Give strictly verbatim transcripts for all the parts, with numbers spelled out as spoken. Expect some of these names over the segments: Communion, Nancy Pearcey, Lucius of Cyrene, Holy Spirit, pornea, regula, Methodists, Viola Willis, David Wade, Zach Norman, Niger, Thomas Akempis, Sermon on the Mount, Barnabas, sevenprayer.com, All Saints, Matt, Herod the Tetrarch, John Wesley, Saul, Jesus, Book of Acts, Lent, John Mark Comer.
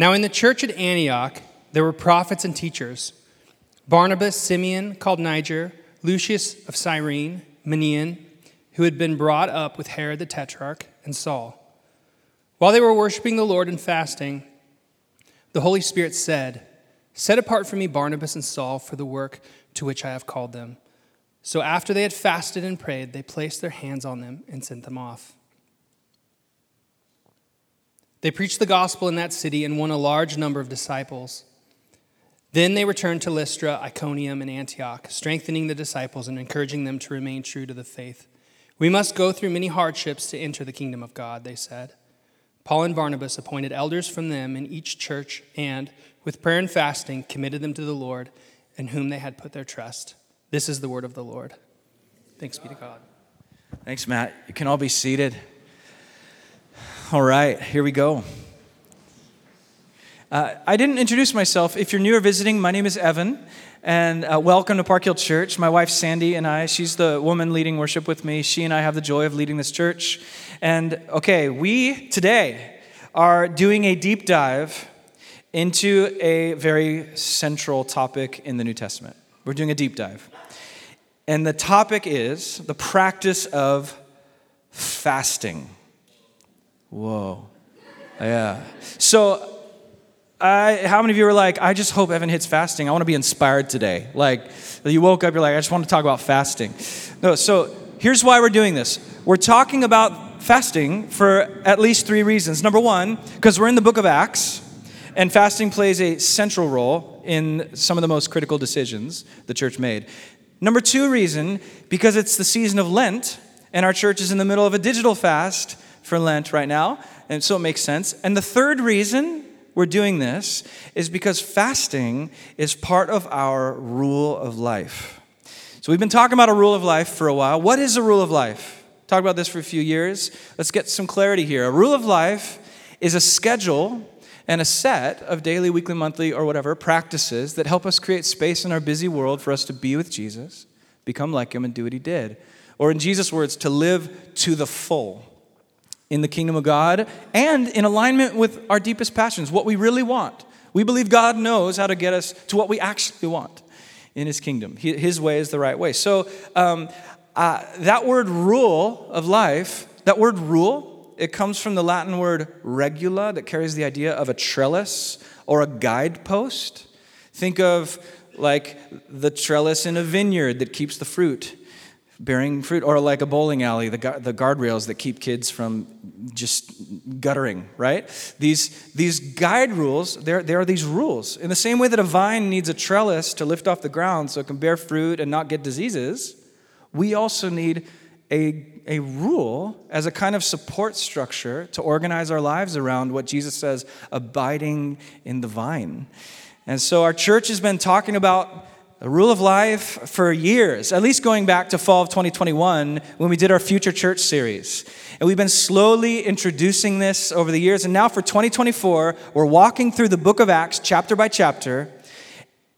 Now in the church at Antioch, there were prophets and teachers: Barnabas, Simeon, called Niger, Lucius of Cyrene, Menean, who had been brought up with Herod the Tetrarch, and Saul. While they were worshiping the Lord and fasting, the Holy Spirit said, "Set apart for me Barnabas and Saul for the work to which I have called them." So after they had fasted and prayed, they placed their hands on them and sent them off. They preached the gospel in that city and won a large number of disciples. Then they returned to Lystra, Iconium, and Antioch, strengthening the disciples and encouraging them to remain true to the faith. "We must go through many hardships to enter the kingdom of God," they said. Paul and Barnabas appointed elders from them in each church and, with prayer and fasting, committed them to the Lord in whom they had put their trust. This is the word of the Lord. Thanks be to God. Thanks, Matt. You can all be seated. All right, here we go. Uh, I didn't introduce myself. If you're new or visiting, my name is Evan, and uh, welcome to Park Hill Church. My wife, Sandy, and I, she's the woman leading worship with me. She and I have the joy of leading this church. And, okay, we today are doing a deep dive into a very central topic in the New Testament. We're doing a deep dive. And the topic is the practice of fasting. Whoa. Yeah. So... I, how many of you are like, I just hope Evan hits fasting. I want to be inspired today. Like, you woke up, you're like, I just want to talk about fasting. No, so here's why we're doing this. We're talking about fasting for at least three reasons. Number one, because we're in the Book of Acts, and fasting plays a central role in some of the most critical decisions the church made. Number two reason, because it's the season of Lent, and our church is in the middle of a digital fast for Lent right now, and so it makes sense. And the third reason we're doing this is because fasting is part of our rule of life. So we've been talking about a rule of life for a while. What is a rule of life? Talked about this for a few years. Let's get some clarity here. A rule of life is a schedule and a set of daily, weekly, monthly, or whatever practices that help us create space in our busy world for us to be with Jesus, become like him, and do what he did. Or in Jesus' words, to live to the full in the kingdom of God, and in alignment with our deepest passions, what we really want. We believe God knows how to get us to what we actually want in his kingdom. His way is the right way. So um, uh, that word rule of life, that word rule, it comes from the Latin word regula, that carries the idea of a trellis or a guidepost. Think of like the trellis in a vineyard that keeps the fruit bearing fruit, or like a bowling alley, the gu- the guardrails that keep kids from just guttering, right? These these guide rules, there there are these rules. In the same way that a vine needs a trellis to lift off the ground so it can bear fruit and not get diseases, we also need a a rule as a kind of support structure to organize our lives around what Jesus says, abiding in the vine. And so our church has been talking about the rule of life for years, at least going back to fall of twenty twenty-one when we did our Future Church series. And we've been slowly introducing this over the years. And now for twenty twenty-four, we're walking through the Book of Acts chapter by chapter,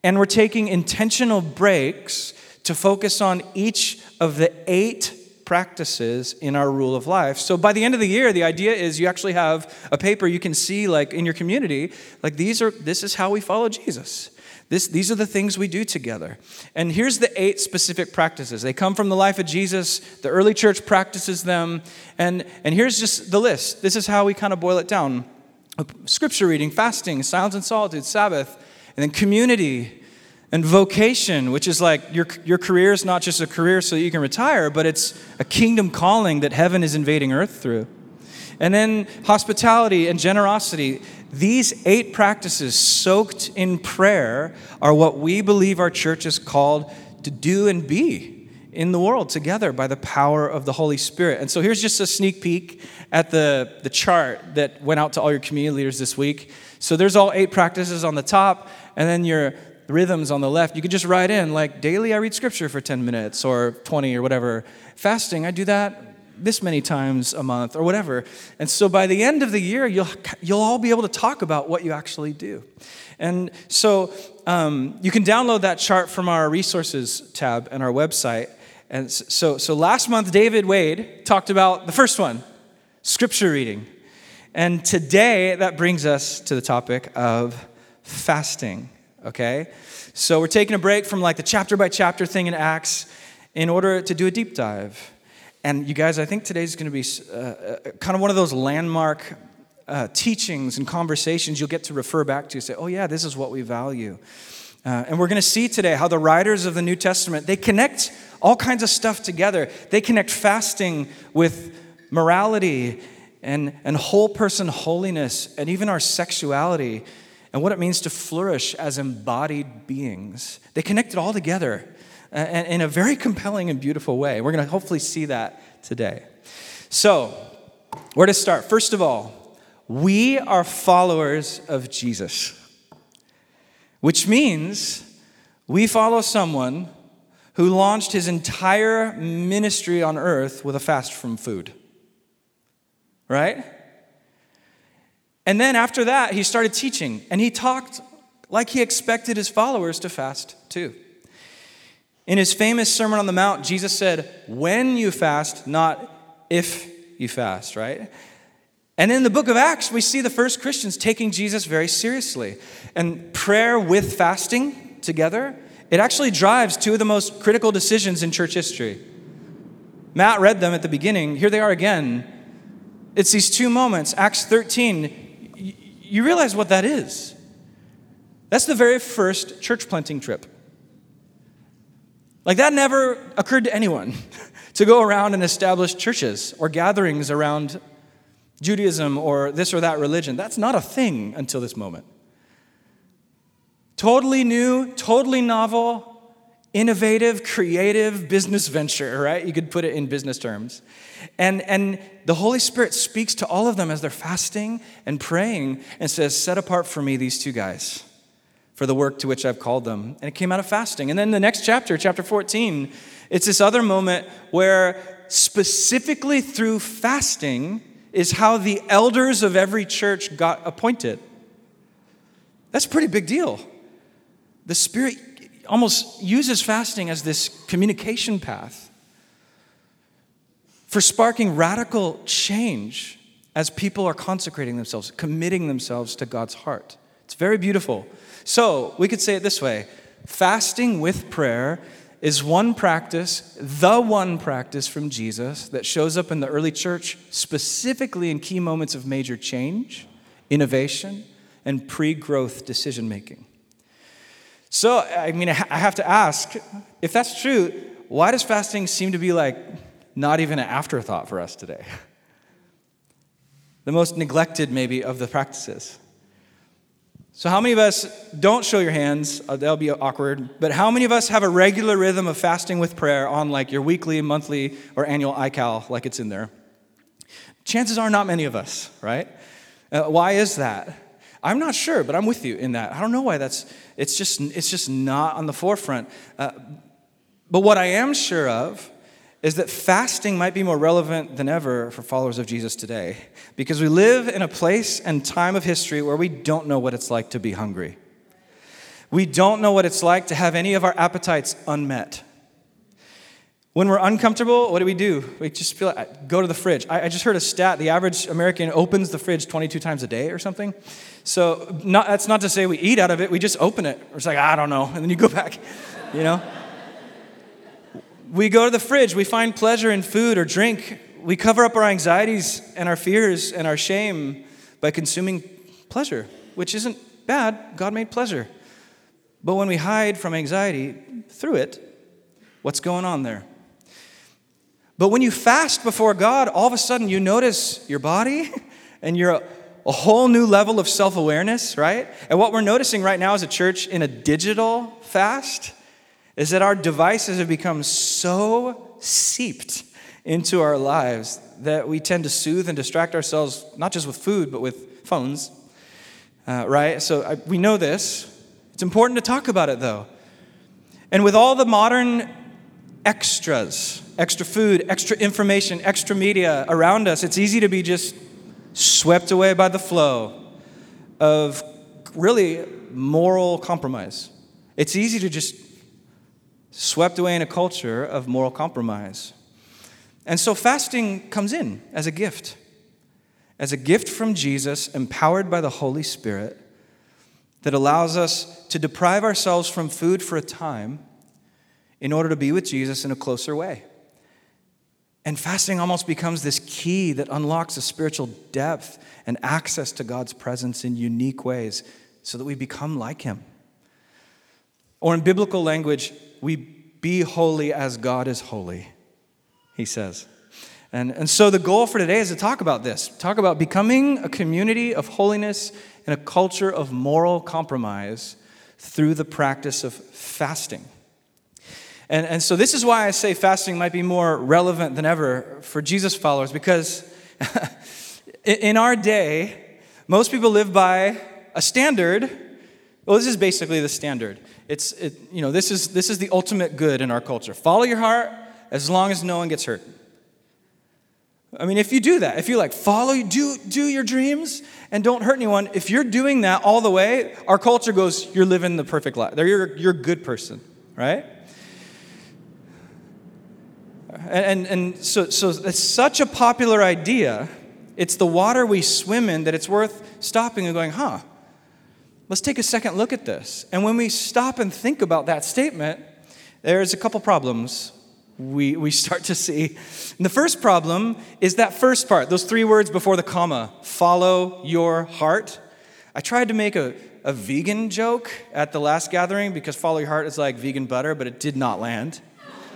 and we're taking intentional breaks to focus on each of the eight practices in our rule of life. So by the end of the year, the idea is you actually have a paper you can see like in your community, like these are this is how we follow Jesus. This, these are the things we do together. And here's the eight specific practices. They come from the life of Jesus. The early church practices them. And, and here's just the list. This is how we kind of boil it down. Scripture reading, fasting, silence and solitude, Sabbath, and then community and vocation, which is like your, your career is not just a career so that you can retire, but it's a kingdom calling that heaven is invading earth through. And then hospitality and generosity. These eight practices soaked in prayer are what we believe our church is called to do and be in the world together by the power of the Holy Spirit. And so here's just a sneak peek at the, the chart that went out to all your community leaders this week. So there's all eight practices on the top, and then your rhythms on the left. You can just write in, like, daily I read scripture for ten minutes or twenty or whatever. Fasting, I do that this many times a month or whatever. And so by the end of the year, you'll you'll all be able to talk about what you actually do. And so um, you can download that chart from our resources tab and our website. And so so last month, David Wade talked about the first one, scripture reading. And today, that brings us to the topic of fasting, okay? So we're taking a break from like the chapter by chapter thing in Acts in order to do a deep dive. And you guys, I think today's going to be uh, kind of one of those landmark uh, teachings and conversations you'll get to refer back to. Say, oh yeah, this is what we value. Uh, and we're going to see today how the writers of the New Testament, they connect all kinds of stuff together. They connect fasting with morality and, and whole person holiness, and even our sexuality, and what it means to flourish as embodied beings. They connect it all together uh, and in a very compelling and beautiful way. We're going to hopefully see that today. So, where to start? First of all, we are followers of Jesus, which means we follow someone who launched his entire ministry on earth with a fast from food. Right? And then after that, he started teaching, and he talked like he expected his followers to fast too. In his famous Sermon on the Mount, Jesus said, when you fast, not if you fast, right? And in the book of Acts, we see the first Christians taking Jesus very seriously. And prayer with fasting together, it actually drives two of the most critical decisions in church history. Matt read them at the beginning. Here they are again. It's these two moments. Acts thirteen, you realize what that is. That's the very first church planting trip. Like, that never occurred to anyone to go around and establish churches or gatherings around Judaism or this or that religion. That's not a thing until this moment. Totally new, totally novel, innovative, creative business venture, right? You could put it in business terms. And and the Holy Spirit speaks to all of them as they're fasting and praying and says, set apart for me these two guys for the work to which I've called them. And it came out of fasting. And then the next chapter, chapter fourteen, it's this other moment where specifically through fasting is how the elders of every church got appointed. That's a pretty big deal. The Spirit almost uses fasting as this communication path for sparking radical change as people are consecrating themselves, committing themselves to God's heart. It's very beautiful. So we could say it this way. Fasting with prayer is one practice, the one practice from Jesus that shows up in the early church, specifically in key moments of major change, innovation, and pre-growth decision-making. So, I mean, I have to ask, if that's true, why does fasting seem to be like not even an afterthought for us today? The most neglected, maybe, of the practices. So how many of us, don't show your hands, that'll be awkward, but how many of us have a regular rhythm of fasting with prayer on like your weekly, monthly, or annual I C A L, like it's in there? Chances are not many of us, right? Uh, why is that? I'm not sure, but I'm with you in that. I don't know why that's, it's just it's just not on the forefront. Uh, but what I am sure of is that fasting might be more relevant than ever for followers of Jesus today, because we live in a place and time of history where we don't know what it's like to be hungry. We don't know what it's like to have any of our appetites unmet. When we're uncomfortable, what do we do? We just feel like, go to the fridge. I, I just heard a stat. The average American opens the fridge twenty-two times a day or something. So not, that's not to say we eat out of it. We just open it. We're just like, I don't know. And then you go back, you know. We go to the fridge. We find pleasure in food or drink. We cover up our anxieties and our fears and our shame by consuming pleasure, which isn't bad. God made pleasure. But when we hide from anxiety through it, what's going on there? But when you fast before God, all of a sudden you notice your body and you're a, a whole new level of self-awareness, right? And what we're noticing right now as a church in a digital fast is that our devices have become so seeped into our lives that we tend to soothe and distract ourselves, not just with food, but with phones, uh, right? So I, we know this. It's important to talk about it, though. And with all the modern extras, extra food, extra information, extra media around us, it's easy to be just swept away by the flow of really moral compromise. It's easy to just swept away in a culture of moral compromise. And so fasting comes in as a gift. as a gift from Jesus, empowered by the Holy Spirit, that allows us to deprive ourselves from food for a time in order to be with Jesus in a closer way. And fasting almost becomes this key that unlocks a spiritual depth and access to God's presence in unique ways so that we become like him. Or in biblical language, we be holy as God is holy, he says. And, and so the goal for today is to talk about this, talk about becoming a community of holiness and a culture of moral compromise through the practice of fasting. And, and so this is why I say fasting might be more relevant than ever for Jesus followers, because in our day, most people live by a standard. Well, this is basically the standard. It's, it, you know, this is, this is the ultimate good in our culture. Follow your heart as long as no one gets hurt. I mean, if you do that, if you like follow, do do your dreams and don't hurt anyone, if you're doing that all the way, our culture goes, you're living the perfect life. You're, you're a good person, right? And, and so, so it's such a popular idea. It's the water we swim in that it's worth stopping and going, huh, let's take a second look at this. And when we stop and think about that statement, there's a couple problems we we start to see. And the first problem is that first part, those three words before the comma, follow your heart. I tried to make a, a vegan joke at the last gathering because follow your heart is like vegan butter, but it did not land.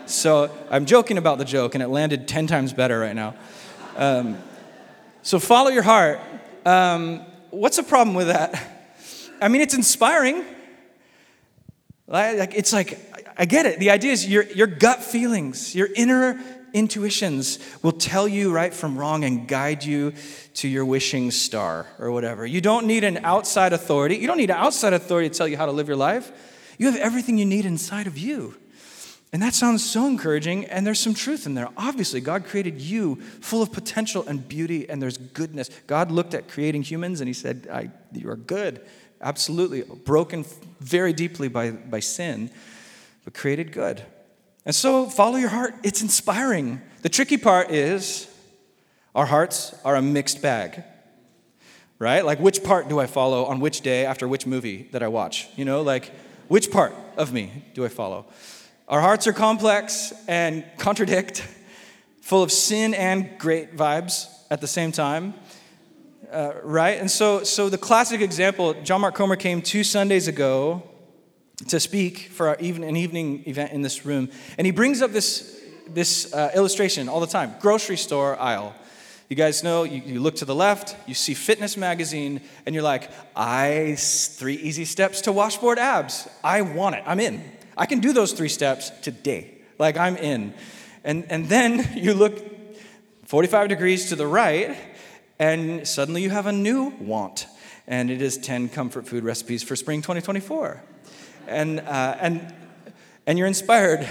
So I'm joking about the joke, and it landed ten times better right now. Um, so follow your heart. Um, what's the problem with that? I mean, it's inspiring. Like, it's like, I get it. The idea is your, your gut feelings, your inner intuitions will tell you right from wrong and guide you to your wishing star or whatever. You don't need an outside authority. You don't need an outside authority to tell you how to live your life. You have everything you need inside of you. And that sounds so encouraging, and there's some truth in there. Obviously, God created you full of potential and beauty, and there's goodness. God looked at creating humans, and he said, I, you are good, absolutely, broken very deeply by, by sin, but created good. And so follow your heart. It's inspiring. The tricky part is our hearts are a mixed bag, right? Like, which part do I follow on which day after which movie that I watch? You know, like, which part of me do I follow? Our hearts are complex and contradict, full of sin and great vibes at the same time, uh, right? And so so the classic example, John Mark Comer came two Sundays ago to speak for our even, an evening event in this room, and he brings up this, this uh, illustration all the time, grocery store aisle. You guys know, you, you look to the left, you see fitness magazine, and you're like, I, three easy steps to washboard abs. I want it. I'm in. I can do those three steps today. Like, I'm in. And and then you look forty-five degrees to the right, and suddenly you have a new want. And it is ten comfort food recipes for spring twenty twenty-four. And uh, and and you're inspired.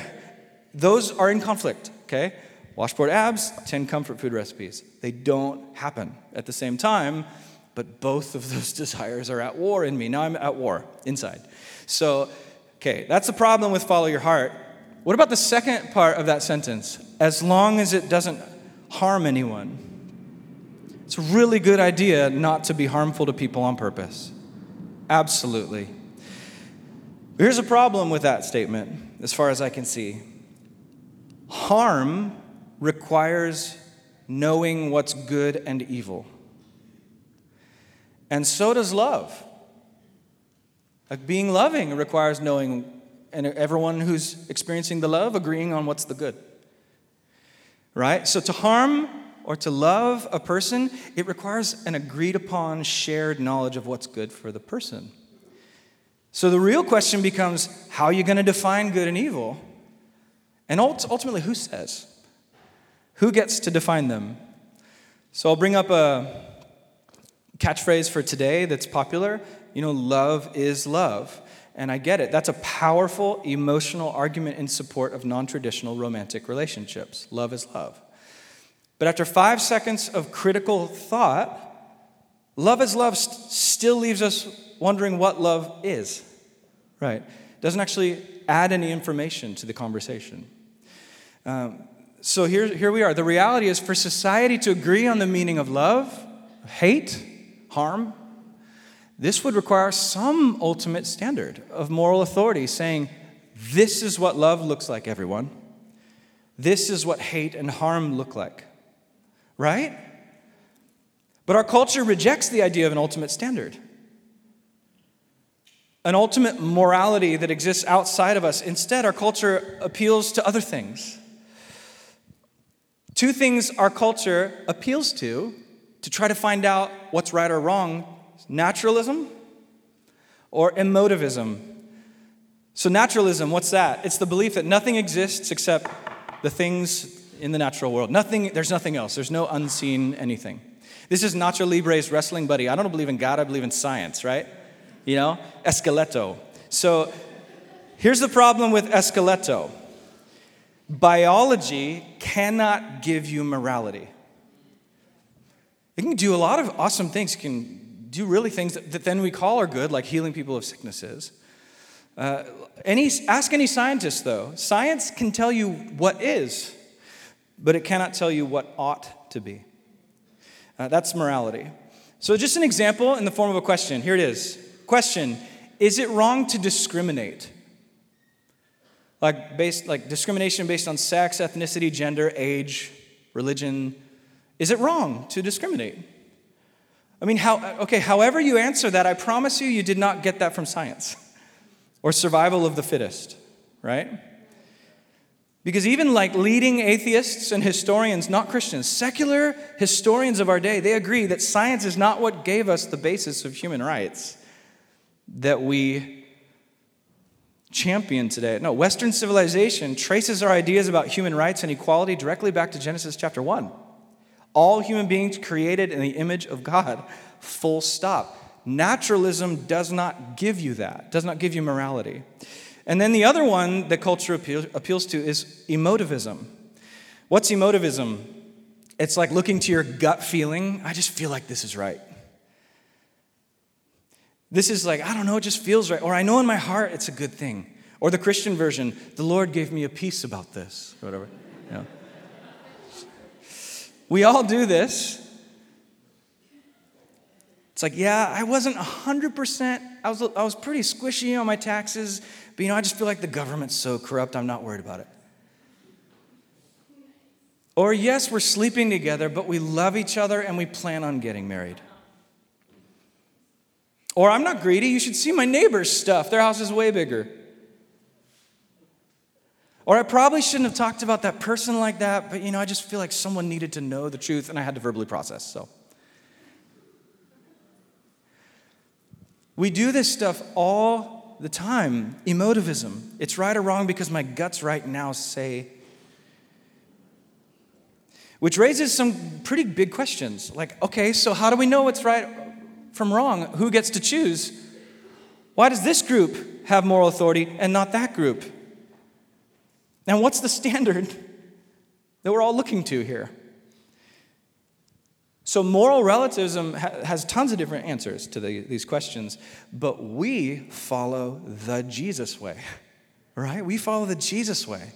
Those are in conflict, okay? Washboard abs, ten comfort food recipes. They don't happen at the same time, but both of those desires are at war in me. Now I'm at war inside. So... okay, that's the problem with follow your heart. What about the second part of that sentence? As long as it doesn't harm anyone. It's a really good idea not to be harmful to people on purpose. Absolutely. Here's a problem with that statement, as far as I can see. Harm requires knowing what's good and evil. And so does love. Like, being loving requires knowing, and everyone who's experiencing the love agreeing on what's the good, right? So to harm or to love a person, it requires an agreed-upon shared knowledge of what's good for the person. So the real question becomes, how are you going to define good and evil? And ultimately, who says? Who gets to define them? So I'll bring up a catchphrase for today that's popular. You know, love is love. And I get it. That's a powerful emotional argument in support of non-traditional romantic relationships. Love is love. But after five seconds of critical thought, love is love st- still leaves us wondering what love is. Right? Doesn't actually add any information to the conversation. Um, so here, here we are. The reality is, for society to agree on the meaning of love, hate, harm, this would require some ultimate standard of moral authority saying, this is what love looks like, everyone. This is what hate and harm look like, right? But our culture rejects the idea of an ultimate standard, an ultimate morality that exists outside of us. Instead, our culture appeals to other things. Two things our culture appeals to to try to find out what's right or wrong: naturalism or emotivism. So naturalism, what's that? It's the belief that nothing exists except the things in the natural world. Nothing, there's nothing else. There's no unseen anything. This is Nacho Libre's wrestling buddy. I don't believe in God, I believe in science, right? You know, Esqueleto. So here's the problem with Esqueleto. Biology cannot give you morality. It can do a lot of awesome things. It can do really things that, that then we call are good, like healing people of sicknesses. Uh, any, ask any scientist, though. Science can tell you what is, but it cannot tell you what ought to be. Uh, that's morality. So just an example in the form of a question. Here it is. Question: is it wrong to discriminate? Like based, like discrimination based on sex, ethnicity, gender, age, religion. Is it wrong to discriminate? I mean, how? Okay, however you answer that, I promise you, you did not get that from science or survival of the fittest, right? Because even like leading atheists and historians, not Christians, secular historians of our day, they agree that science is not what gave us the basis of human rights that we champion today. No, Western civilization traces our ideas about human rights and equality directly back to Genesis chapter one. All human beings created in the image of God, full stop. Naturalism does not give you that, does not give you morality. And then the other one that culture appeals to is emotivism. What's emotivism? It's like looking to your gut feeling. I just feel like this is right. This is like, I don't know, it just feels right. Or I know in my heart it's a good thing. Or the Christian version, the Lord gave me a peace about this, or whatever. You know. We all do this. It's like, yeah, I wasn't one hundred percent. I was, I was pretty squishy on my taxes. But, you know, I just feel like the government's so corrupt, I'm not worried about it. Or, yes, we're sleeping together, but we love each other and we plan on getting married. Or, I'm not greedy. You should see my neighbor's stuff. Their house is way bigger. Or, I probably shouldn't have talked about that person like that, but, you know, I just feel like someone needed to know the truth and I had to verbally process, so. We do this stuff all the time. Emotivism. It's right or wrong because my guts right now say. Which raises some pretty big questions. Like, okay, so how do we know what's right from wrong? Who gets to choose? Why does this group have moral authority and not that group? Now, what's the standard that we're all looking to here? So moral relativism has tons of different answers to the, these questions, but we follow the Jesus way, right? We follow the Jesus way,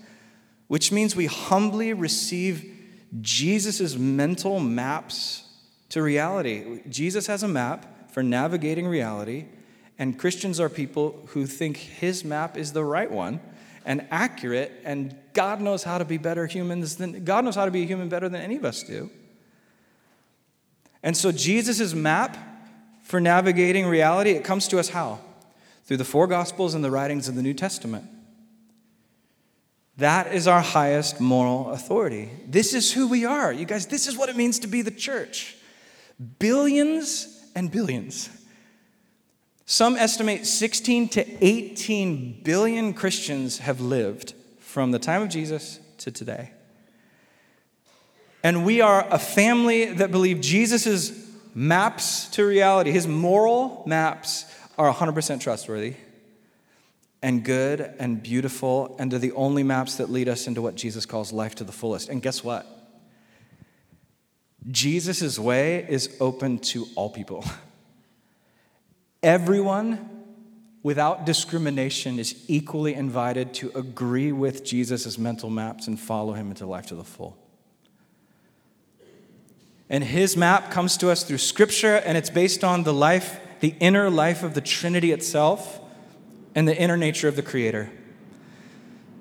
which means we humbly receive Jesus' mental maps to reality. Jesus has a map for navigating reality, and Christians are people who think his map is the right one and accurate, and God knows how to be better humans than, God knows how to be a human better than any of us do. And so Jesus' map for navigating reality, it comes to us how? Through the four Gospels and the writings of the New Testament. That is our highest moral authority. This is who we are. You guys, this is what it means to be the church. Billions and billions. Some estimate sixteen to eighteen billion Christians have lived from the time of Jesus to today. And we are a family that believe Jesus' maps to reality, his moral maps, are one hundred percent trustworthy and good and beautiful, and they're the only maps that lead us into what Jesus calls life to the fullest. And guess what? Jesus' way is open to all people. Everyone, without discrimination, is equally invited to agree with Jesus' mental maps and follow him into life to the full. And his map comes to us through Scripture, and it's based on the life, the inner life of the Trinity itself and the inner nature of the Creator.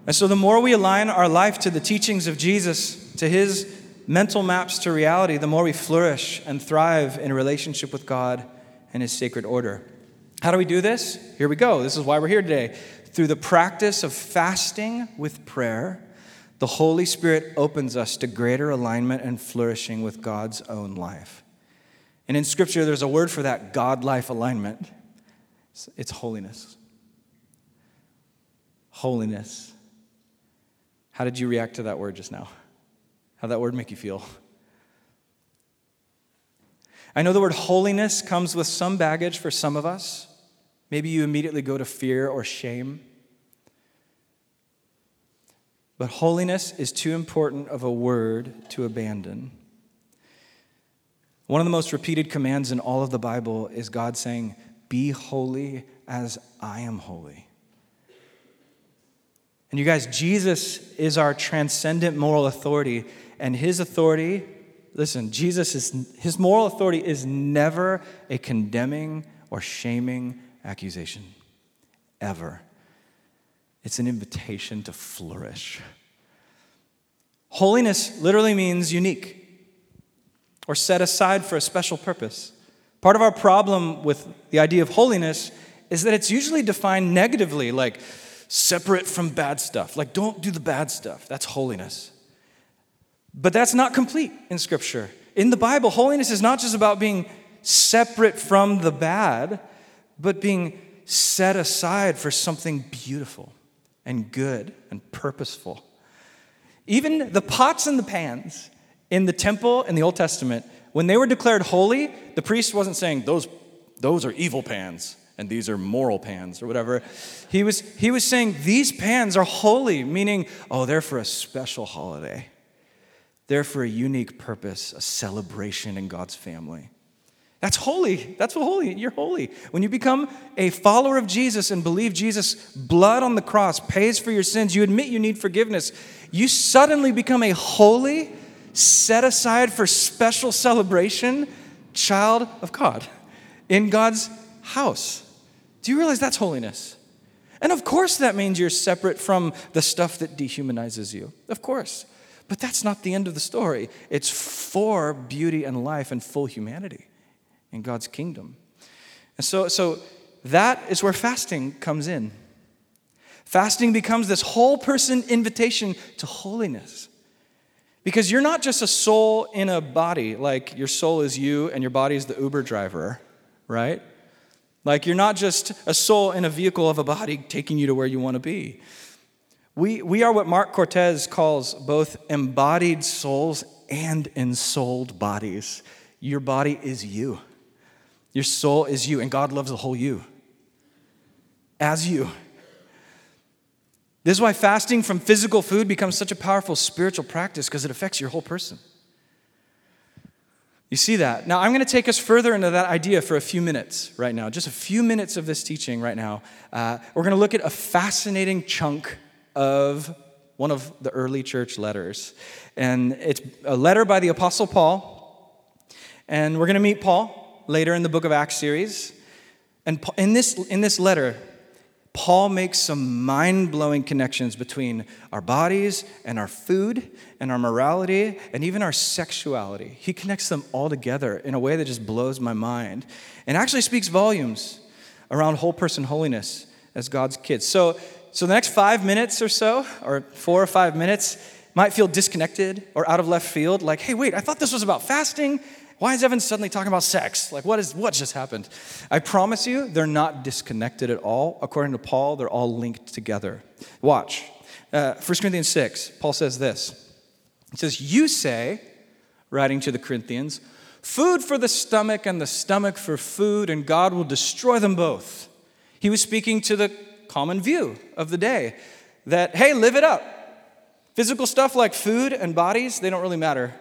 And so the more we align our life to the teachings of Jesus, to his mental maps to reality, the more we flourish and thrive in relationship with God and his sacred order. How do we do this? Here we go. This is why we're here today. Through the practice of fasting with prayer, the Holy Spirit opens us to greater alignment and flourishing with God's own life. And in Scripture, there's a word for that God-life alignment. It's holiness. Holiness. How did you react to that word just now? How'd that word make you feel? I know the word holiness comes with some baggage for some of us. Maybe you immediately go to fear or shame. But holiness is too important of a word to abandon. One of the most repeated commands in all of the Bible is God saying, "Be holy as I am holy." And you guys, Jesus is our transcendent moral authority, and his authority, listen, Jesus is his moral authority is never a condemning or shaming accusation, ever. It's an invitation to flourish. Holiness literally means unique or set aside for a special purpose. Part of our problem with the idea of holiness is that it's usually defined negatively, like separate from bad stuff. Like, don't do the bad stuff. That's holiness. But that's not complete in Scripture. In the Bible, holiness is not just about being separate from the bad, but being set aside for something beautiful and good and purposeful. Even the pots and the pans in the temple in the Old Testament, when they were declared holy, the priest wasn't saying, those, those are evil pans and these are moral pans or whatever. He was, he was saying, these pans are holy, meaning, oh, they're for a special holiday. They're for a unique purpose, a celebration in God's family. That's holy. That's what holy. You're holy. When you become a follower of Jesus and believe Jesus' blood on the cross pays for your sins, you admit you need forgiveness, you suddenly become a holy, set aside for special celebration, child of God in God's house. Do you realize that's holiness? And of course that means you're separate from the stuff that dehumanizes you. Of course. But that's not the end of the story. It's for beauty and life and full humanity in God's kingdom. And so, so that is where fasting comes in. Fasting becomes this whole person invitation to holiness. Because you're not just a soul in a body, like your soul is you and your body is the Uber driver, right? Like you're not just a soul in a vehicle of a body taking you to where you want to be. We, we are what Mark Cortez calls both embodied souls and ensouled bodies. Your body is you. Your soul is you, and God loves the whole you. As you. This is why fasting from physical food becomes such a powerful spiritual practice, because it affects your whole person. You see that? Now, I'm going to take us further into that idea for a few minutes right now, just a few minutes of this teaching right now. Uh, we're going to look at a fascinating chunk of one of the early church letters. And it's a letter by the Apostle Paul. And we're going to meet Paul later in the Book of Acts series. And in this, in this letter, Paul makes some mind-blowing connections between our bodies and our food and our morality and even our sexuality. He connects them all together in a way that just blows my mind and actually speaks volumes around whole person holiness as God's kids. So, so the next five minutes or so, or four or five minutes, might feel disconnected or out of left field. Like, hey, wait, I thought this was about fasting. Why is Evan suddenly talking about sex? Like, what is what just happened? I promise you, they're not disconnected at all. According to Paul, they're all linked together. Watch. Uh, First Corinthians six, Paul says this. He says, you say, writing to the Corinthians, food for the stomach and the stomach for food, and God will destroy them both. He was speaking to the common view of the day that, hey, live it up. Physical stuff like food and bodies, they don't really matter.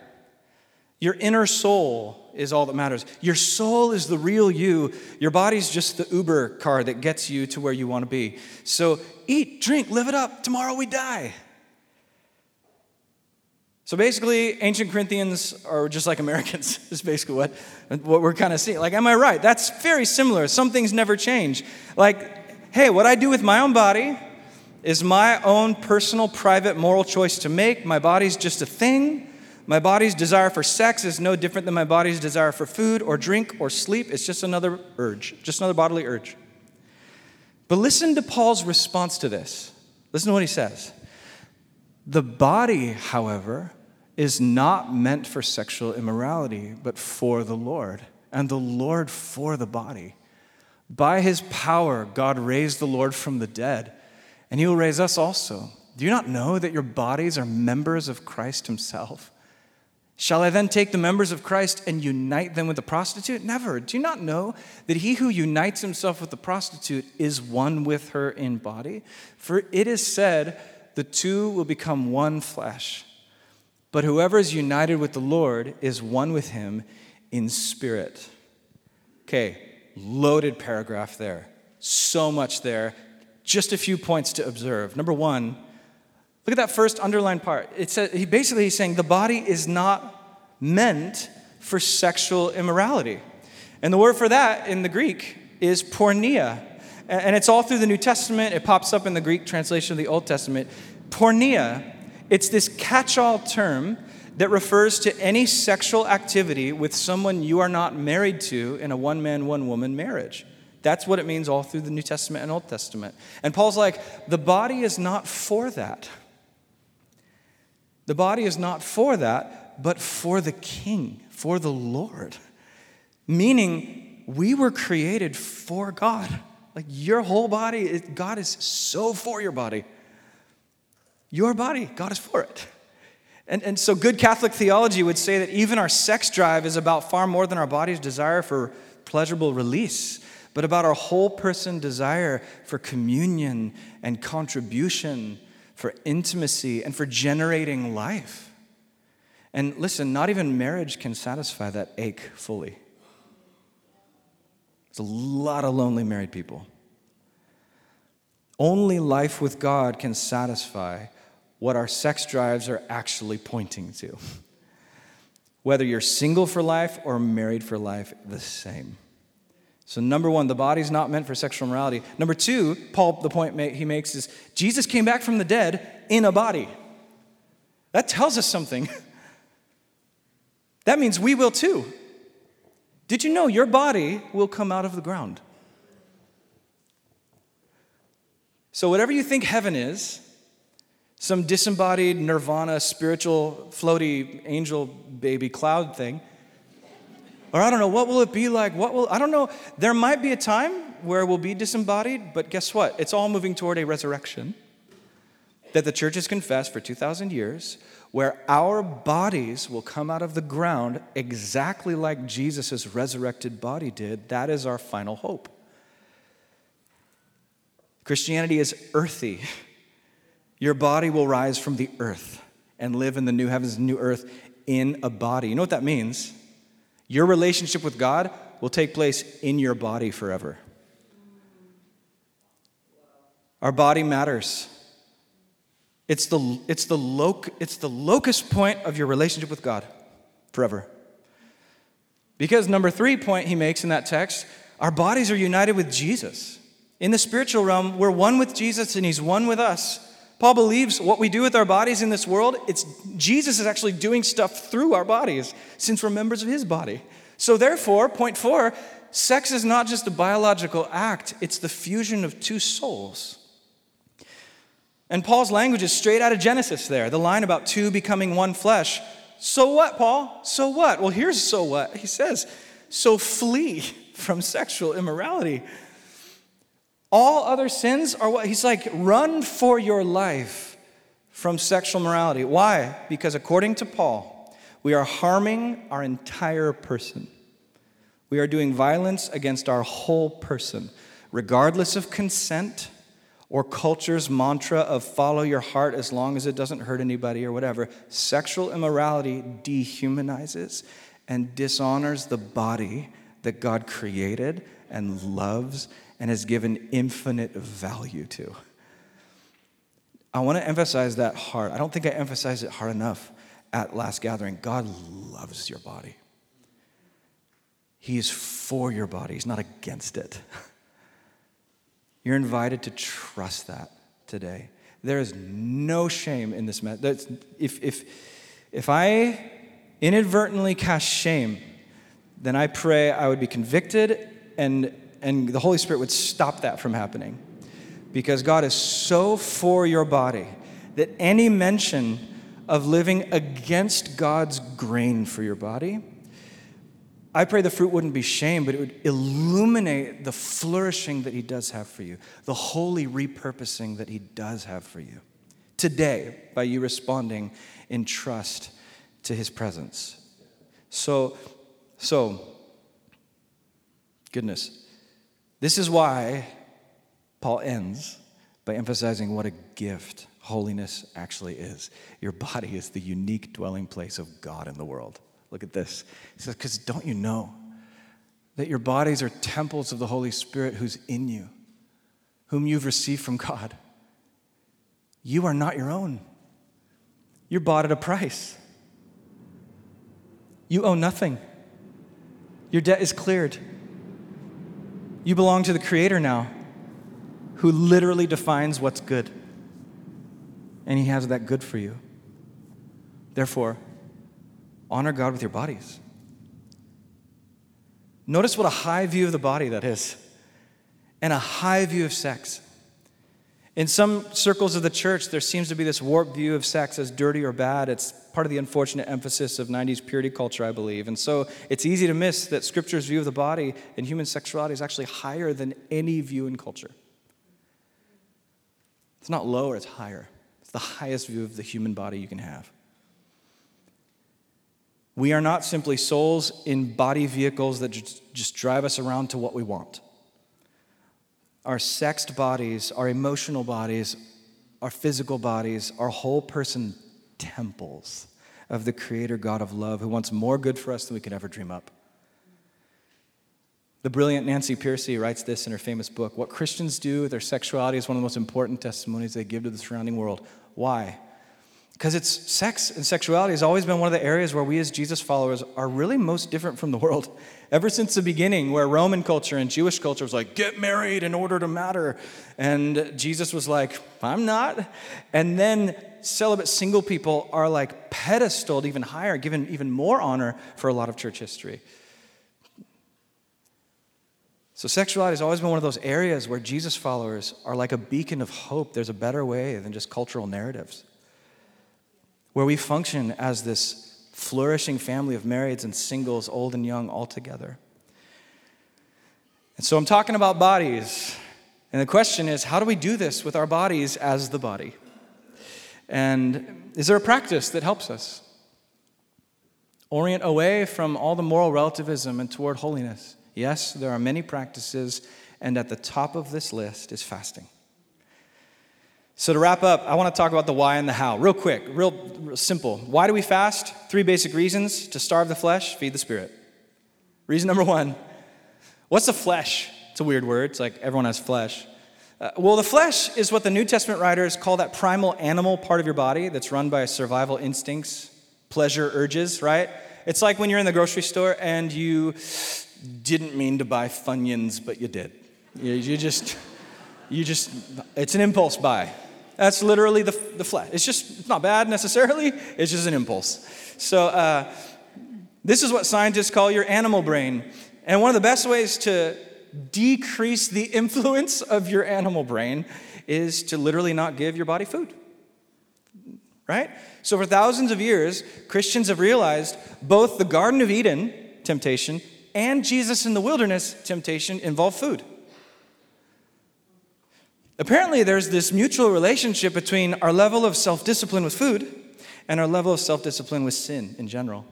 Your inner soul is all that matters. Your soul is the real you. Your body's just the Uber car that gets you to where you want to be. So eat, drink, live it up. Tomorrow we die. So basically, ancient Corinthians are just like Americans, is basically what, what we're kind of seeing. Like, am I right? That's very similar. Some things never change. Like, hey, what I do with my own body is my own personal, private, moral choice to make. My body's just a thing. My body's desire for sex is no different than my body's desire for food or drink or sleep. It's just another urge, just another bodily urge. But listen to Paul's response to this. Listen to what he says. The body, however, is not meant for sexual immorality, but for the Lord, and the Lord for the body. By his power, God raised the Lord from the dead, and he will raise us also. Do you not know that your bodies are members of Christ himself? Shall I then take the members of Christ and unite them with the prostitute? Never. Do you not know that he who unites himself with the prostitute is one with her in body? For it is said, the two will become one flesh. But whoever is united with the Lord is one with him in spirit. Okay, loaded paragraph there. So much there. Just a few points to observe. Number one, look at that first underlined part. It says, he basically he's saying the body is not meant for sexual immorality. And the word for that in the Greek is pornea. And it's all through the New Testament. It pops up in the Greek translation of the Old Testament. Pornea. It's this catch-all term that refers to any sexual activity with someone you are not married to in a one-man, one-woman marriage. That's what it means all through the New Testament and Old Testament. And Paul's like, the body is not for that. The body is not for that, but for the King, for the Lord. Meaning, we were created for God. Like, your whole body, it, God is so for your body. Your body, God is for it. And, and so good Catholic theology would say that even our sex drive is about far more than our body's desire for pleasurable release, but about our whole person desire for communion and contribution, for intimacy, and for generating life. And listen, not even marriage can satisfy that ache fully. There's a lot of lonely married people. Only life with God can satisfy what our sex drives are actually pointing to. Whether you're single for life or married for life, the same. So number one, the body's not meant for sexual morality. Number two, Paul, the point he makes is, Jesus came back from the dead in a body. That tells us something. That means we will too. Did you know your body will come out of the ground? So whatever you think heaven is, some disembodied nirvana, spiritual, floaty, angel baby cloud thing, or I don't know, what will it be like? What will, I don't know. There might be a time where we'll be disembodied, but guess what? It's all moving toward a resurrection that the church has confessed for two thousand years, where our bodies will come out of the ground exactly like Jesus' resurrected body did. That is our final hope. Christianity is earthy. Your body will rise from the earth and live in the new heavens and new earth in a body. You know what that means? Your relationship with God will take place in your body forever. Our body matters. It's the, it's the, loc, it's the locus point of your relationship with God forever. Because number three point he makes in that text, our bodies are united with Jesus. In the spiritual realm, we're one with Jesus and he's one with us. Paul believes what we do with our bodies in this world, it's Jesus is actually doing stuff through our bodies since we're members of his body. So therefore, point four, sex is not just a biological act, it's the fusion of two souls. And Paul's language is straight out of Genesis there, the line about two becoming one flesh. So what, Paul? So what? Well, here's so what. He says, so flee from sexual immorality. All other sins are what? He's like, run for your life from sexual morality. Why? Because according to Paul, we are harming our entire person. We are doing violence against our whole person, regardless of consent or culture's mantra of follow your heart as long as it doesn't hurt anybody or whatever. Sexual immorality dehumanizes and dishonors the body that God created and loves and has given infinite value to. I want to emphasize that hard. I don't think I emphasize it hard enough. at last gathering, God loves your body. He is for your body. He's not against it. You're invited to trust that today. There is no shame in this. Me- that's, if, if, if I inadvertently cast shame, then I pray I would be convicted and, and the Holy Spirit would stop that from happening. Because God is so for your body that any mention of living against God's grain for your body, I pray the fruit wouldn't be shame, but it would illuminate the flourishing that he does have for you, the holy repurposing that he does have for you today by you responding in trust to his presence. So, so, goodness, this is why Paul ends by emphasizing what a gift holiness actually is. Your body is the unique dwelling place of God in the world. Look at this. He says, because don't you know that your bodies are temples of the Holy Spirit who's in you, whom you've received from God? You are not your own. You're bought at a price. You owe nothing. Your debt is cleared. You belong to the Creator now, who literally defines what's good. And he has that good for you. Therefore, honor God with your bodies. Notice what a high view of the body that is, and a high view of sex. In some circles of the church, there seems to be this warped view of sex as dirty or bad. It's part of the unfortunate emphasis of nineties purity culture, I believe. And so it's easy to miss that Scripture's view of the body and human sexuality is actually higher than any view in culture. It's not lower, it's higher. It's the highest view of the human body you can have. We are not simply souls in body vehicles that just drive us around to what we want. Our sexed bodies, our emotional bodies, our physical bodies, our whole person temples of the Creator God of love who wants more good for us than we could ever dream up. The brilliant Nancy Pearcey writes this in her famous book, "What Christians do with their sexuality is one of the most important testimonies they give to the surrounding world." Why? Because it's sex and sexuality has always been one of the areas where we as Jesus followers are really most different from the world. Ever since the beginning, where Roman culture and Jewish culture was like, get married in order to matter. And Jesus was like, I'm not. And then celibate single people are like pedestaled even higher, given even more honor for a lot of church history. So sexuality has always been one of those areas where Jesus followers are like a beacon of hope. There's a better way than just cultural narratives, where we function as this flourishing family of marrieds and singles, old and young, all together. And so I'm talking about bodies. And the question is, how do we do this with our bodies as the body? And is there a practice that helps us orient away from all the moral relativism and toward holiness? Yes, there are many practices, and at the top of this list is fasting. So to wrap up, I want to talk about the why and the how. Real quick, real, real simple. Why do we fast? Three basic reasons: to starve the flesh, feed the spirit. Reason number one, what's the flesh? It's a weird word. It's like everyone has flesh. Uh, well, the flesh is what the New Testament writers call that primal animal part of your body that's run by survival instincts, pleasure urges, right? It's like when you're in the grocery store and you didn't mean to buy Funyuns, but you did. You, you just, you just, it's an impulse buy. That's literally the the flesh. It's just, it's not bad necessarily. It's just an impulse. So uh, this is what scientists call your animal brain. And one of the best ways to decrease the influence of your animal brain is to literally not give your body food, right? So for thousands of years, Christians have realized both the Garden of Eden temptation and Jesus in the wilderness temptation involve food. Apparently, there's this mutual relationship between our level of self-discipline with food and our level of self-discipline with sin in general.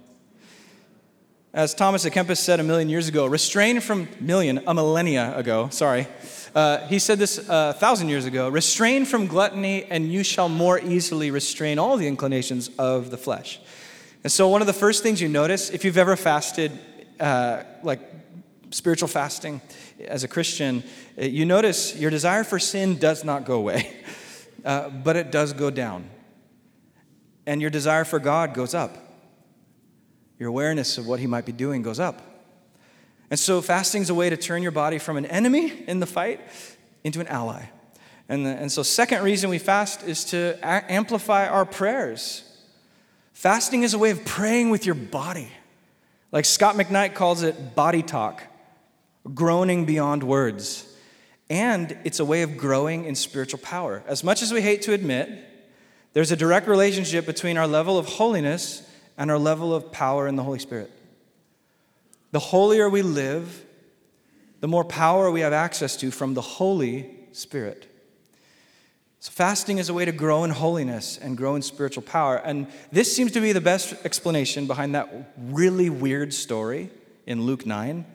As Thomas Akempis said a million years ago, restrain from million, a millennia ago, sorry. Uh, he said this uh, a thousand years ago, restrain from gluttony and you shall more easily restrain all the inclinations of the flesh. And so one of the first things you notice, if you've ever fasted, uh, like spiritual fasting, as a Christian, you notice your desire for sin does not go away, uh, but it does go down. and your desire for God goes up. Your awareness of what he might be doing goes up. And so fasting's a way to turn your body from an enemy in the fight into an ally. And, the, and so second reason we fast is to a- amplify our prayers. Fasting is a way of praying with your body. Like Scott McKnight calls it body talk, groaning beyond words. And it's a way of growing in spiritual power. As much as we hate to admit, there's a direct relationship between our level of holiness and our level of power in the Holy Spirit. The holier we live, the more power we have access to from the Holy Spirit. So fasting is a way to grow in holiness and grow in spiritual power. And this seems to be the best explanation behind that really weird story in Luke nine,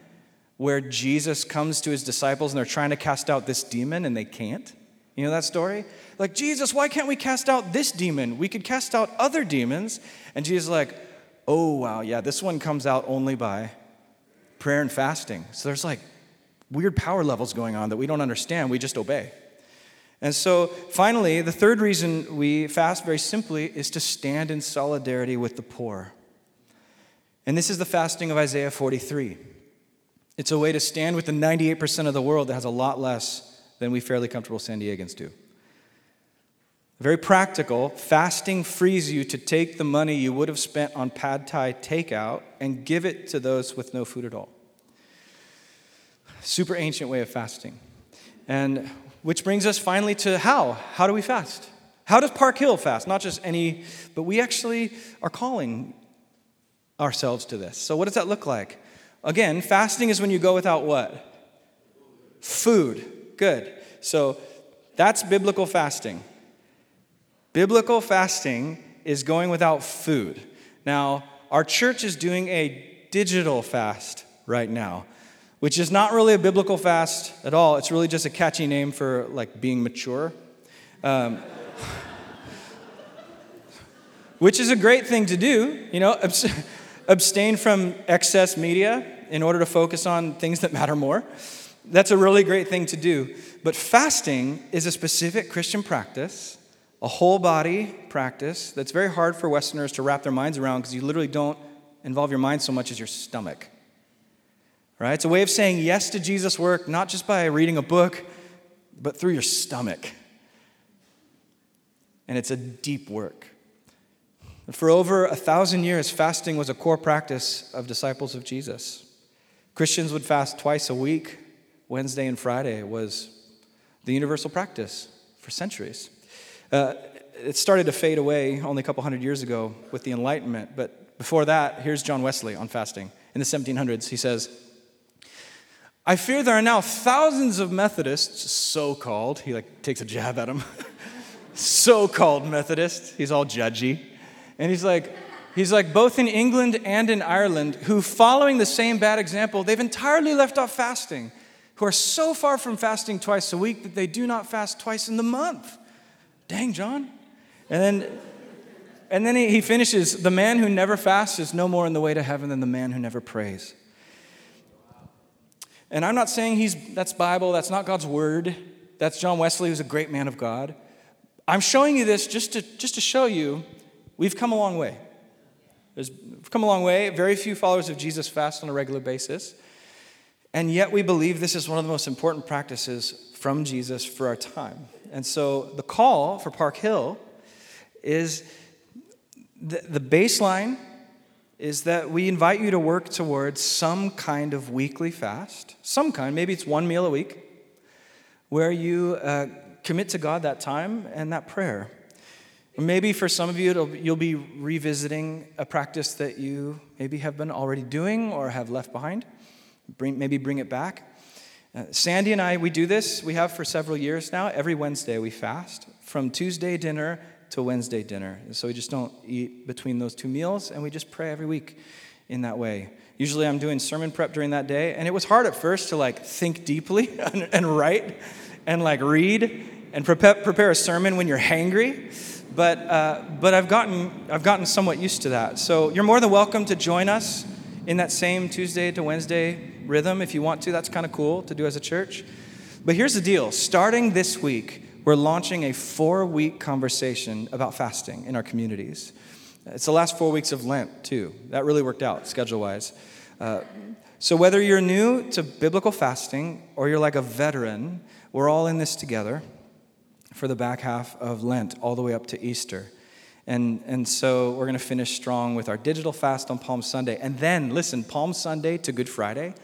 where Jesus comes to his disciples and they're trying to cast out this demon and they can't. You know that story? Like, Jesus, why can't we cast out this demon? We could cast out other demons. And Jesus is like, oh, wow, yeah, this one comes out only by prayer and fasting. So there's like weird power levels going on that we don't understand. We just obey. And so finally, the third reason we fast, very simply, is to stand in solidarity with the poor. And this is the fasting of Isaiah forty-three. It's a way to stand with the ninety-eight percent of the world that has a lot less than we fairly comfortable San Diegans do. Very practical, fasting frees you to take the money you would have spent on pad thai takeout and give it to those with no food at all. Super ancient way of fasting. And which brings us finally to how. How do we fast? How does Park Hill fast? Not just any, but we actually are calling ourselves to this. So what does that look like? Again, fasting is when you go without what? Food. Good. So that's biblical fasting. Biblical fasting is going without food. Now, our church is doing a digital fast right now, which is not really a biblical fast at all. It's really just a catchy name for, like, being mature, um, which is a great thing to do, you know, abstain from excess media in order to focus on things that matter more. That's a really great thing to do. But fasting is a specific Christian practice, a whole body practice that's very hard for Westerners to wrap their minds around because you literally don't involve your mind so much as your stomach. Right? It's a way of saying yes to Jesus' work, not just by reading a book, but through your stomach. And it's a deep work. For over a thousand years, fasting was a core practice of disciples of Jesus. Christians would fast twice a week. Wednesday and Friday was the universal practice for centuries. Uh, it started to fade away only a couple hundred years ago with the Enlightenment, but before that, here's John Wesley on fasting. In the seventeen hundreds, he says, "I fear there are now thousands of Methodists, so-called," he like takes a jab at him, so-called Methodists, he's all judgy, and he's like, He's like, both in England and in Ireland, who, following the same bad example, they've entirely left off fasting, who are so far from fasting twice a week that they do not fast twice in the month. Dang, John. And then and then he, he finishes, "The man who never fasts is no more on the way to heaven than the man who never prays." And I'm not saying he's that's Bible, that's not God's word. That's John Wesley, who's a great man of God. I'm showing you this just to just to show you we've come a long way. There's, we've come a long way. Very few followers of Jesus fast on a regular basis. And yet we believe this is one of the most important practices from Jesus for our time. And so the call for Park Hill is, the, the baseline is that we invite you to work towards some kind of weekly fast, some kind, maybe it's one meal a week, where you uh, commit to God that time and that prayer. Maybe for some of you, it'll, you'll be revisiting a practice that you maybe have been already doing or have left behind. Bring, maybe bring it back. Uh, Sandy and I, we do this. We have for several years now. Every Wednesday we fast from Tuesday dinner to Wednesday dinner. So we just don't eat between those two meals, and we just pray every week in that way. Usually I'm doing sermon prep during that day, and it was hard at first to like think deeply and, and write and like read and prepare, prepare a sermon when you're hangry. But uh, but I've gotten I've gotten somewhat used to that. So you're more than welcome to join us in that same Tuesday to Wednesday rhythm if you want to. That's kind of cool to do as a church. But here's the deal. Starting this week, we're launching a four-week conversation about fasting in our communities. It's the last four weeks of Lent, too. That really worked out, schedule-wise. Uh, so whether you're new to biblical fasting or you're like a veteran, we're all in this together for the back half of Lent, all the way up to Easter. And and so we're going to finish strong with our digital fast on Palm Sunday. And then, listen, Palm Sunday to Good Friday,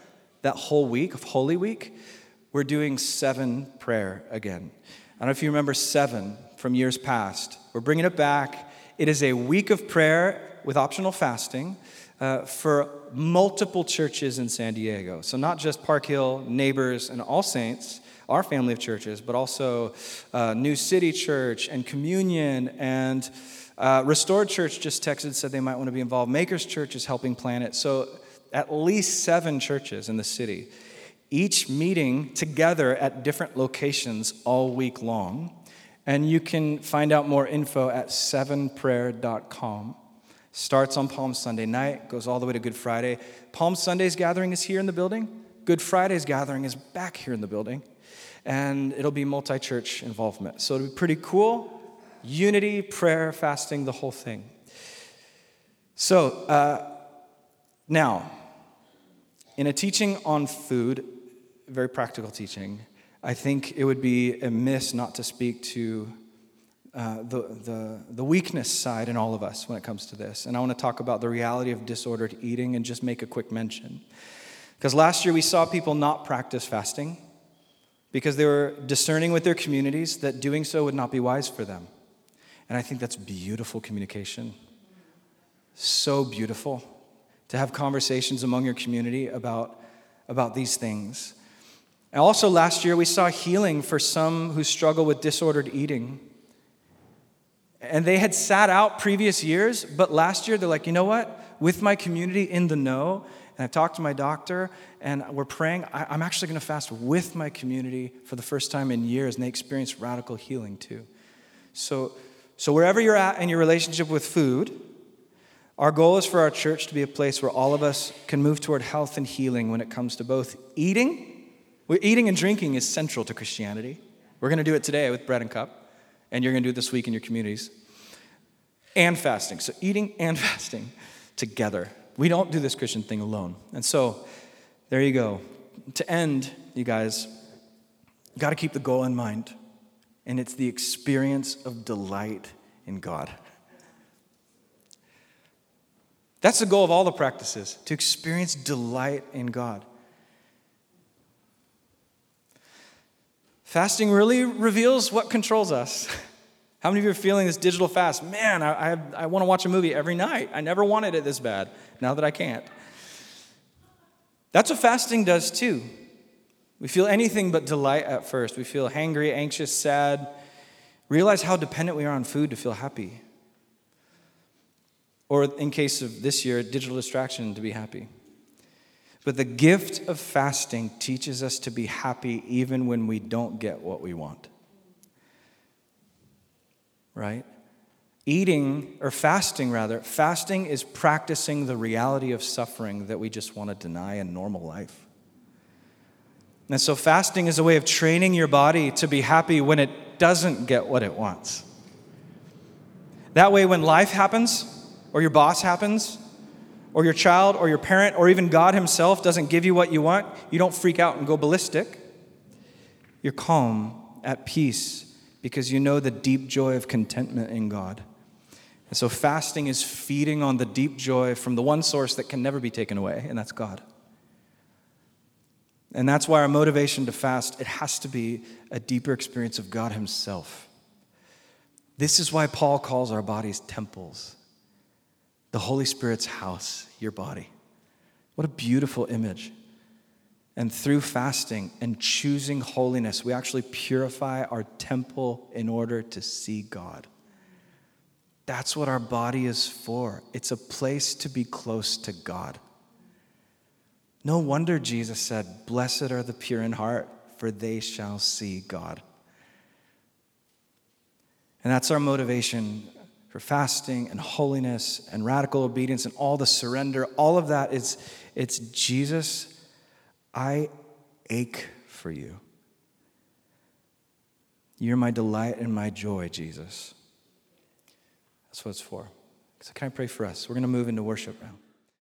that whole week of Holy Week, we're doing seven prayer again. I don't know if you remember seven from years past. We're bringing it back. It is a week of prayer with optional fasting uh, for multiple churches in San Diego. So not just Park Hill, Neighbors, and All Saints, our family of churches, but also uh, New City Church and Communion and Uh, Restored Church just texted, said they might want to be involved. Makers Church is helping plan it. So at least seven churches in the city, each meeting together at different locations all week long. And you can find out more info at seven prayer dot com. Starts on Palm Sunday night, goes all the way to Good Friday. Palm Sunday's gathering is here in the building. Good Friday's gathering is back here in the building. And it'll be multi-church involvement. So it'll be pretty cool. Unity, prayer, fasting, the whole thing. So, uh, now, in a teaching on food, very practical teaching, I think it would be amiss not to speak to uh, the, the, the weakness side in all of us when it comes to this. And I want to talk about the reality of disordered eating and just make a quick mention. Because last year we saw people not practice fasting because they were discerning with their communities that doing so would not be wise for them. And I think that's beautiful communication. So beautiful to have conversations among your community about, about these things. And also last year we saw healing for some who struggle with disordered eating. And they had sat out previous years, but last year they're like, you know what? With my community in the know, and I've talked to my doctor, and we're praying, I, I'm actually going to fast with my community for the first time in years, and they experienced radical healing too. So, so wherever you're at in your relationship with food, our goal is for our church to be a place where all of us can move toward health and healing when it comes to both eating. Well, eating and drinking is central to Christianity. We're going to do it today with bread and cup, and you're going to do it this week in your communities. And fasting. So eating and fasting together. We don't do this Christian thing alone. And so there you go. To end, you guys, you got to keep the goal in mind. And it's the experience of delight in God. That's the goal of all the practices, to experience delight in God. Fasting really reveals what controls us. How many of you are feeling this digital fast? Man, I, I, I want to watch a movie every night. I never wanted it this bad. Now that I can't. That's what fasting does too. We feel anything but delight at first. We feel hangry, anxious, sad. Realize how dependent we are on food to feel happy. Or in case of this year, digital distraction to be happy. But the gift of fasting teaches us to be happy even when we don't get what we want. Right? Eating, or fasting rather, fasting is practicing the reality of suffering that we just want to deny in normal life. And so fasting is a way of training your body to be happy when it doesn't get what it wants. That way, when life happens, or your boss happens, or your child, or your parent, or even God himself doesn't give you what you want, you don't freak out and go ballistic. You're calm, at peace, because you know the deep joy of contentment in God. And so fasting is feeding on the deep joy from the one source that can never be taken away, and that's God. And that's why our motivation to fast, it has to be a deeper experience of God himself. This is why Paul calls our bodies temples. The Holy Spirit's house, your body. What a beautiful image. And through fasting and choosing holiness, we actually purify our temple in order to see God. That's what our body is for. It's a place to be close to God. No wonder Jesus said, "Blessed are the pure in heart, for they shall see God." And that's our motivation for fasting and holiness and radical obedience and all the surrender. All of that is, it's Jesus, I ache for you. You're my delight and my joy, Jesus. That's what it's for. So can I pray for us? We're going to move into worship now.